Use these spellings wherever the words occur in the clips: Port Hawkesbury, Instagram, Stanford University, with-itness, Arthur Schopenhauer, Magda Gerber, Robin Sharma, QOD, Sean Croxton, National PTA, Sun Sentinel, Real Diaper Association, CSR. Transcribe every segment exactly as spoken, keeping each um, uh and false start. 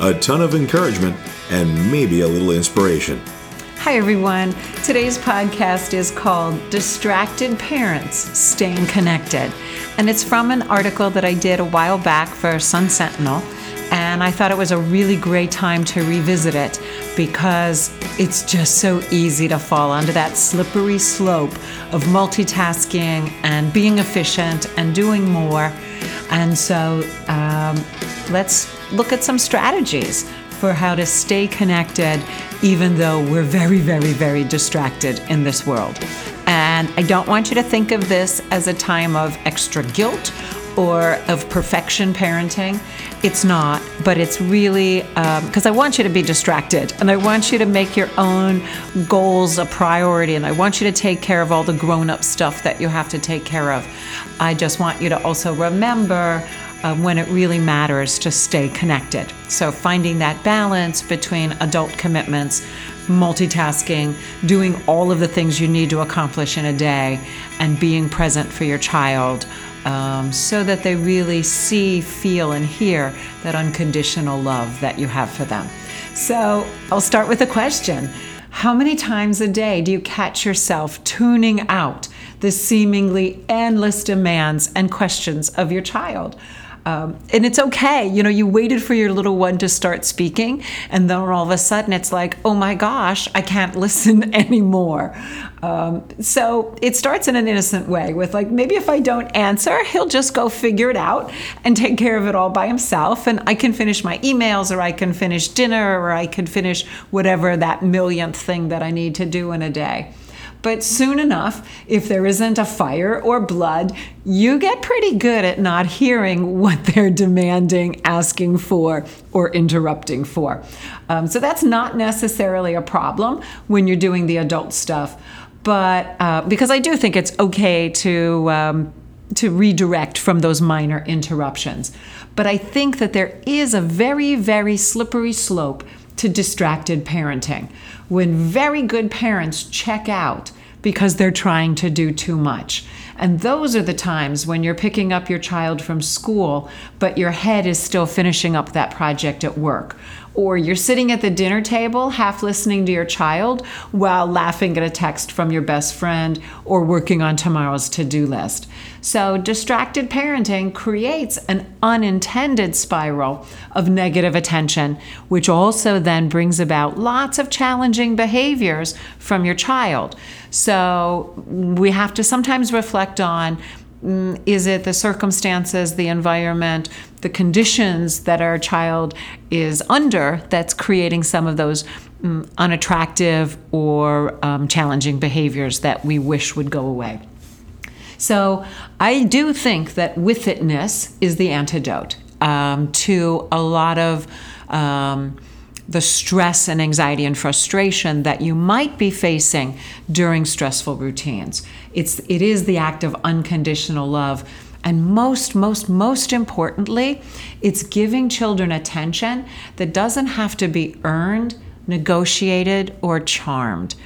a ton of encouragement, and maybe a little inspiration. Hi, everyone. Today's podcast is called Distracted Parents Staying Connected. And it's from an article that I did a while back for Sun Sentinel. And I thought it was a really great time to revisit it because it's just so easy to fall onto that slippery slope of multitasking and being efficient and doing more. And so um, let's look at some strategies for how to stay connected, even though we're very, very, very distracted in this world. And I don't want you to think of this as a time of extra guilt or of perfection parenting. It's not, but it's really, because um, I want you to be distracted, and I want you to make your own goals a priority, and I want you to take care of all the grown-up stuff that you have to take care of. I just want you to also remember Uh, when it really matters to stay connected. So finding that balance between adult commitments, multitasking, doing all of the things you need to accomplish in a day, and being present for your child um, so that they really see, feel, and hear that unconditional love that you have for them. So I'll start with a question. How many times a day do you catch yourself tuning out the seemingly endless demands and questions of your child? Um, and it's okay, you know, you waited for your little one to start speaking, and then all of a sudden it's like, oh my gosh, I can't listen anymore. Um, so it starts in an innocent way with like, maybe if I don't answer, he'll just go figure it out and take care of it all by himself. And I can finish my emails, or I can finish dinner, or I can finish whatever that millionth thing that I need to do in a day. But soon enough, if there isn't a fire or blood, you get pretty good at not hearing what they're demanding, asking for, or interrupting for. Um, so that's not necessarily a problem when you're doing the adult stuff. But uh, because I do think it's okay to um, to redirect from those minor interruptions. But I think that there is a very, very slippery slope to distracted parenting, when very good parents check out because they're trying to do too much. And those are the times when you're picking up your child from school, but your head is still finishing up that project at work. Or you're sitting at the dinner table, half listening to your child while laughing at a text from your best friend or working on tomorrow's to-do list. So distracted parenting creates an unintended spiral of negative attention, which also then brings about lots of challenging behaviors from your child. So we have to sometimes reflect on, is it the circumstances, the environment, the conditions that our child is under that's creating some of those um, unattractive or um, challenging behaviors that we wish would go away? So I do think that with-itness is the antidote um, to a lot of um, the stress and anxiety and frustration that you might be facing during stressful routines. It's, it is the act of unconditional love. And most, most, most importantly, it's giving children attention that doesn't have to be earned, negotiated, or charmed.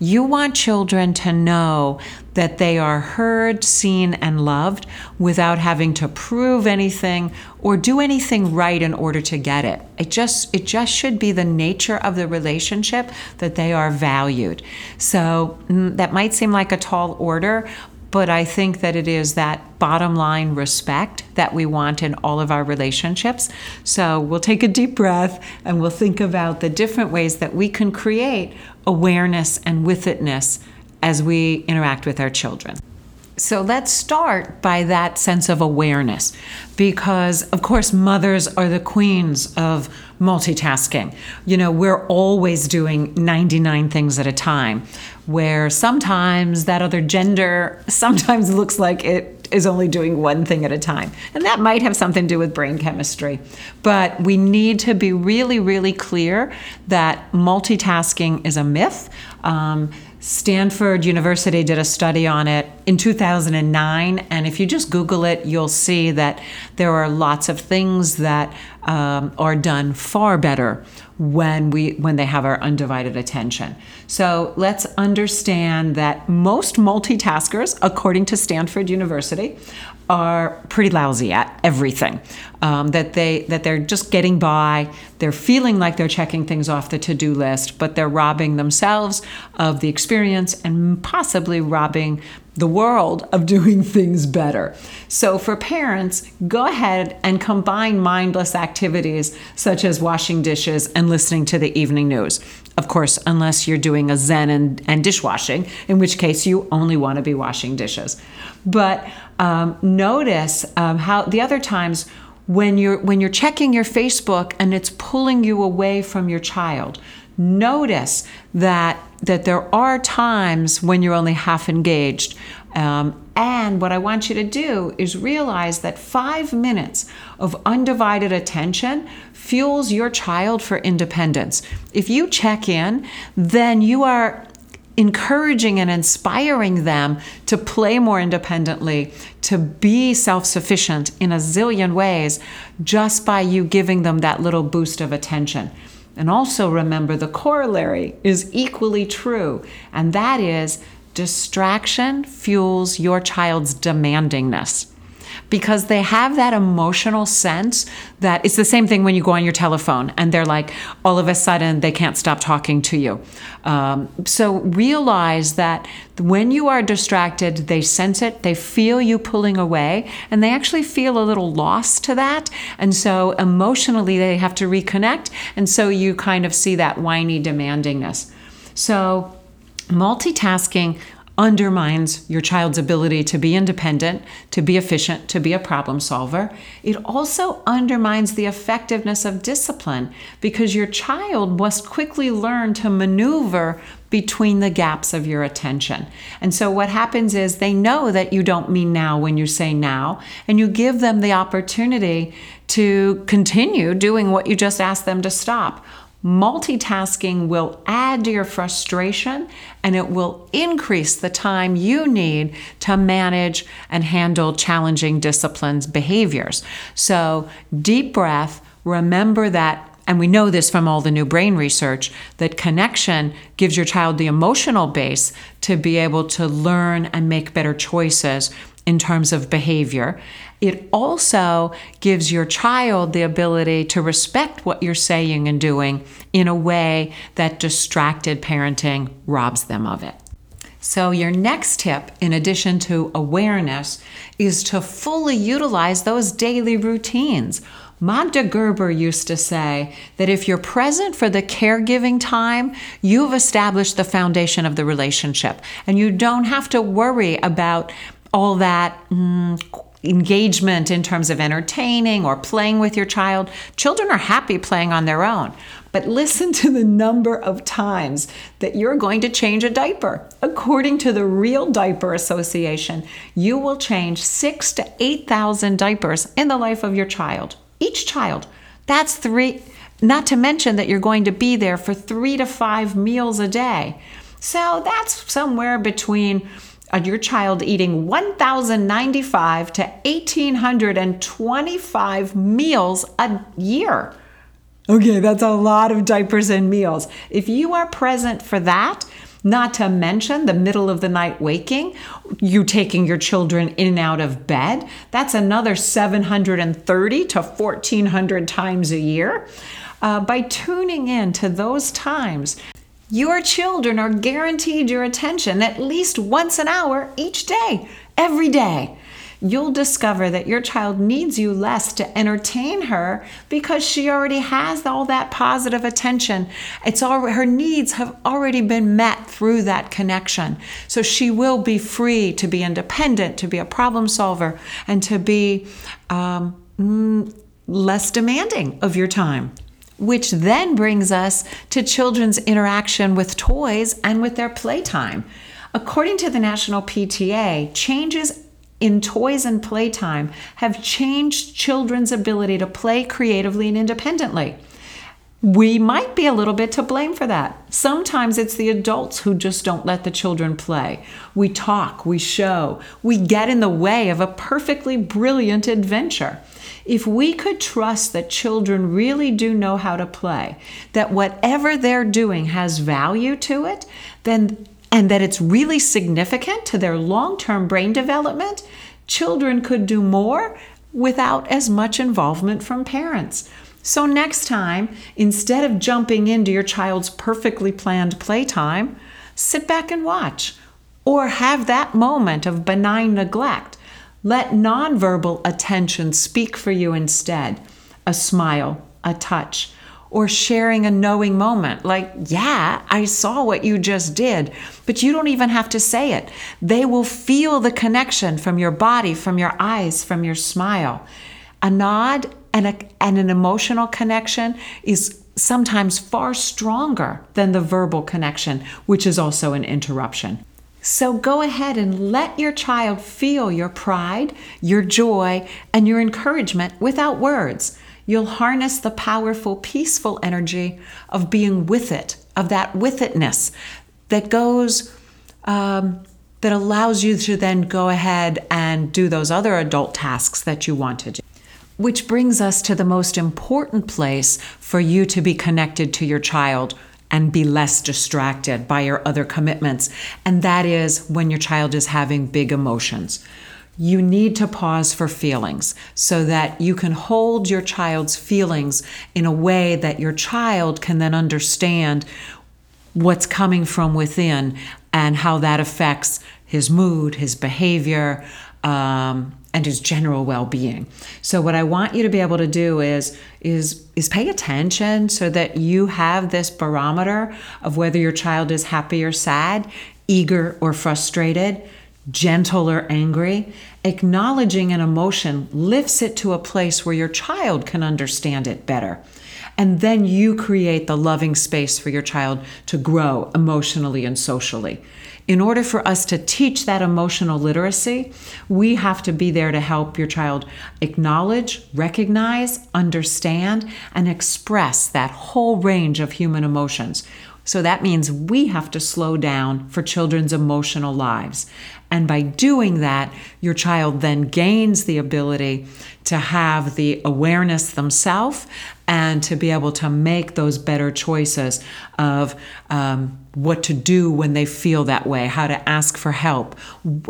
You want children to know that they are heard, seen, and loved without having to prove anything or do anything right in order to get it. It just, it just should be the nature of the relationship that they are valued. So that might seem like a tall order, But I think that it is that bottom line respect that we want in all of our relationships. So we'll take a deep breath and we'll think about the different ways that we can create awareness and with itness as we interact with our children. So let's start by that sense of awareness, because of course mothers are the queens of multitasking. You know, we're always doing ninety-nine things at a time, where sometimes that other gender sometimes looks like it is only doing one thing at a time. And that might have something to do with brain chemistry. But we need to be really, really clear that multitasking is a myth. Um, Stanford University did a study on it in two thousand nine, and if you just Google it, you'll see that there are lots of things that um, are done far better when we when they have our undivided attention. So let's understand that most multitaskers, according to Stanford University, are pretty lousy at everything. Um, that they that they're just getting by. They're feeling like they're checking things off the to-do list, but they're robbing themselves of the experience and possibly robbing the world of doing things better. So for parents, go ahead and combine mindless activities such as washing dishes and listening to the evening news. Of course, unless you're doing a Zen and, and dishwashing, in which case you only want to be washing dishes. But um, notice um, how the other times when you're when you're checking your Facebook and it's pulling you away from your child, notice that that there are times when you're only half engaged. Um, and what I want you to do is realize that five minutes of undivided attention fuels your child for independence. If you check in, then you are encouraging and inspiring them to play more independently, to be self-sufficient in a zillion ways, just by you giving them that little boost of attention. And also remember, the corollary is equally true, and that is distraction fuels your child's demandingness, because they have that emotional sense that it's the same thing when you go on your telephone and they're like, all of a sudden they can't stop talking to you. Um, so realize that when you are distracted, they sense it, they feel you pulling away, and they actually feel a little lost to that. And so emotionally they have to reconnect. And so you kind of see that whiny demandingness. So multitasking undermines your child's ability to be independent, to be efficient, to be a problem solver. It also undermines the effectiveness of discipline, because your child must quickly learn to maneuver between the gaps of your attention. And so what happens is they know that you don't mean now when you say now, and you give them the opportunity to continue doing what you just asked them to stop. Multitasking will add to your frustration, and it will increase the time you need to manage and handle challenging disciplines, behaviors. So deep breath, remember that, and we know this from all the new brain research, that connection gives your child the emotional base to be able to learn and make better choices in terms of behavior. It also gives your child the ability to respect what you're saying and doing in a way that distracted parenting robs them of it. So your next tip, in addition to awareness, is to fully utilize those daily routines. Magda Gerber used to say that if you're present for the caregiving time, you've established the foundation of the relationship, and you don't have to worry about all that mm, engagement in terms of entertaining or playing with your child. Children are happy playing on their own, but listen to the number of times that you're going to change a diaper. According to the Real Diaper Association, you will change six to eight thousand diapers in the life of your child, each child. That's three, not to mention that you're going to be there for three to five meals a day. So that's somewhere between your child eating one thousand ninety-five to one thousand eight hundred twenty-five meals a year. Okay, that's a lot of diapers and meals. If you are present for that, not to mention the middle of the night waking, you taking your children in and out of bed, that's another seven hundred thirty to fourteen hundred times a year. Uh, by tuning in to those times, your children are guaranteed your attention at least once an hour each day. every day, you'll discover that your child needs you less to entertain her because she already has all that positive attention. It's all, her needs have already been met through that connection. So she will be free to be independent, to be a problem solver, and to be um, less demanding of your time. Which then brings us to children's interaction with toys and with their playtime. According to the National P T A, changes in toys and playtime have changed children's ability to play creatively and independently. We might be a little bit to blame for that. Sometimes it's the adults who just don't let the children play. We talk, we show, we get in the way of a perfectly brilliant adventure. If we could trust that children really do know how to play, that whatever they're doing has value to it, then and that it's really significant to their long-term brain development, children could do more without as much involvement from parents. So next time, instead of jumping into your child's perfectly planned playtime, sit back and watch, or have that moment of benign neglect. Let nonverbal attention speak for you instead. A smile, a touch, or sharing a knowing moment, like, yeah, I saw what you just did, but you don't even have to say it. They will feel the connection from your body, from your eyes, from your smile. A nod and, a, and an emotional connection is sometimes far stronger than the verbal connection, which is also an interruption. So go ahead and let your child feel your pride, your joy, and your encouragement without words. You'll harness the powerful, peaceful energy of being with it, of that with itness that goes, um, that allows you to then go ahead and do those other adult tasks that you want to do. Which brings us to the most important place for you to be connected to your child and be less distracted by your other commitments. And that is when your child is having big emotions. You need to pause for feelings so that you can hold your child's feelings in a way that your child can then understand what's coming from within and how that affects his mood, his behavior, um, and his general well-being. So what I want you to be able to do is, is, is pay attention so that you have this barometer of whether your child is happy or sad, eager or frustrated, gentle or angry. Acknowledging an emotion lifts it to a place where your child can understand it better. And then you create the loving space for your child to grow emotionally and socially. In order for us to teach that emotional literacy, we have to be there to help your child acknowledge, recognize, understand, and express that whole range of human emotions. So that means we have to slow down for children's emotional lives. And by doing that, your child then gains the ability to have the awareness themselves and to be able to make those better choices of um, what to do when they feel that way, how to ask for help,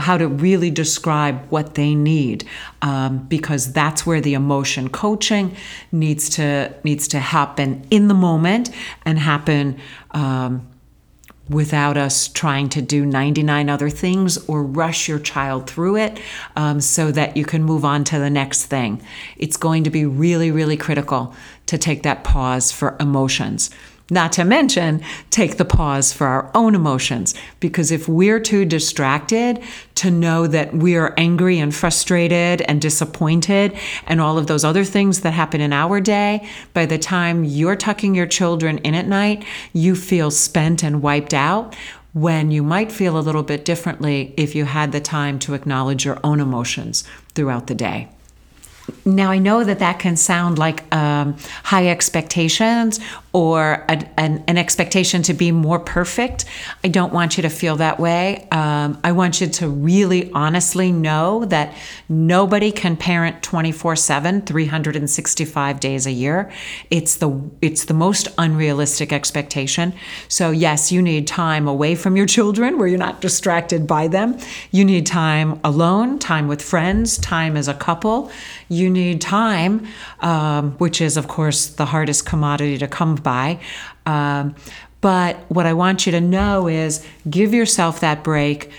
how to really describe what they need, um, because that's where the emotion coaching needs to needs to happen in the moment and happen um, without us trying to do ninety-nine other things or rush your child through it um, so that you can move on to the next thing. It's going to be really, really critical to take that pause for emotions. Not to mention, take the pause for our own emotions, because if we're too distracted to know that we are angry and frustrated and disappointed and all of those other things that happen in our day, by the time you're tucking your children in at night, you feel spent and wiped out, when you might feel a little bit differently if you had the time to acknowledge your own emotions throughout the day. Now, I know that that can sound like um, high expectations or a, an, an expectation to be more perfect. I don't want you to feel that way. Um, I want you to really honestly know that nobody can parent twenty-four seven, three hundred sixty-five days a year. It's the, it's the most unrealistic expectation. So yes, you need time away from your children where you're not distracted by them. You need time alone, time with friends, time as a couple. You need time, um, which is, of course, the hardest commodity to come by. Um, but what I want you to know is give yourself that break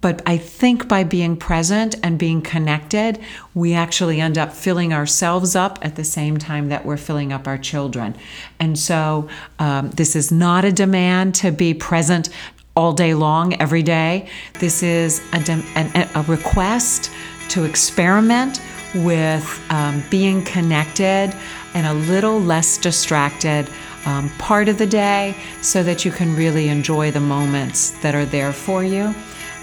But I think by being present and being connected, we actually end up filling ourselves up at the same time that we're filling up our children. And so um, this is not a demand to be present all day long, every day. This is a, de- an, a request to experiment with um, being connected and a little less distracted um, part of the day so that you can really enjoy the moments that are there for you.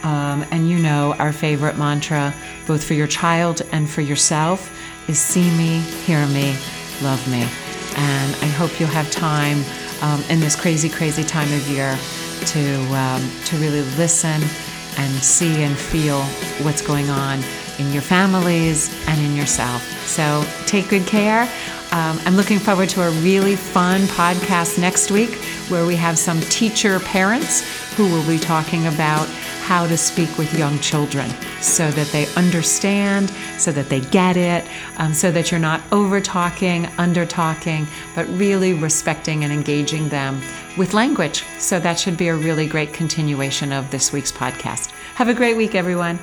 Um, and you know, our favorite mantra, both for your child and for yourself, is see me, hear me, love me. And I hope you'll have time um, in this crazy, crazy time of year to um, to really listen and see and feel what's going on in your families and in yourself. So take good care. Um, I'm looking forward to a really fun podcast next week where we have some teacher parents who will be talking about how to speak with young children so that they understand, so that they get it, um, so that you're not over-talking, under-talking, but really respecting and engaging them with language. So that should be a really great continuation of this week's podcast. Have a great week, everyone.